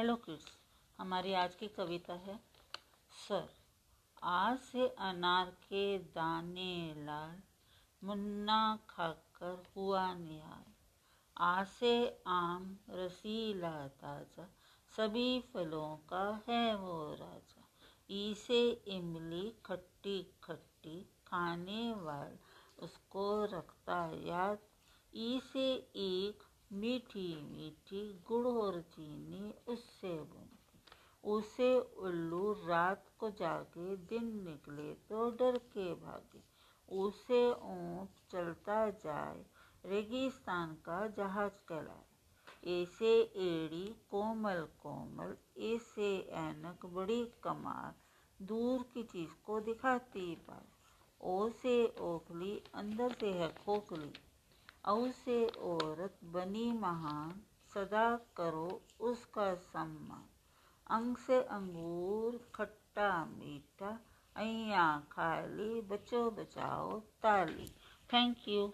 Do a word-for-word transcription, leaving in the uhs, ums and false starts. Hello kids, हमारी आज की कविता है सर। आज से अनार के दाने लाल, मुन्ना खाकर हुआ निहाल। आज से आम रसीला ताजा, सभी फलों का है वो राजा। ई से इमली खट्टी खट्टी, खाने वाला उसको रखता याद। ई से एक मीठी मीठी, गुड़ और चीनी उससे बनती। उसे उल्लू रात को जागे, दिन निकले तो डर के भागे। उसे ऊँट चलता जाए, रेगिस्तान का जहाज कहलाए। ऐसे एड़ी कोमल कोमल, ऐसे ऐनक बड़ी कमाल, दूर की चीज़ को दिखाती बार। ओ से ओखली, अंदर से है खोखली। औ से औरत बनी महान, सदा करो उसका सम्मान। अंग से अंगूर खट्टा मीठा, अइयाँ खाली, बचो बचाओ ताली। Thank you.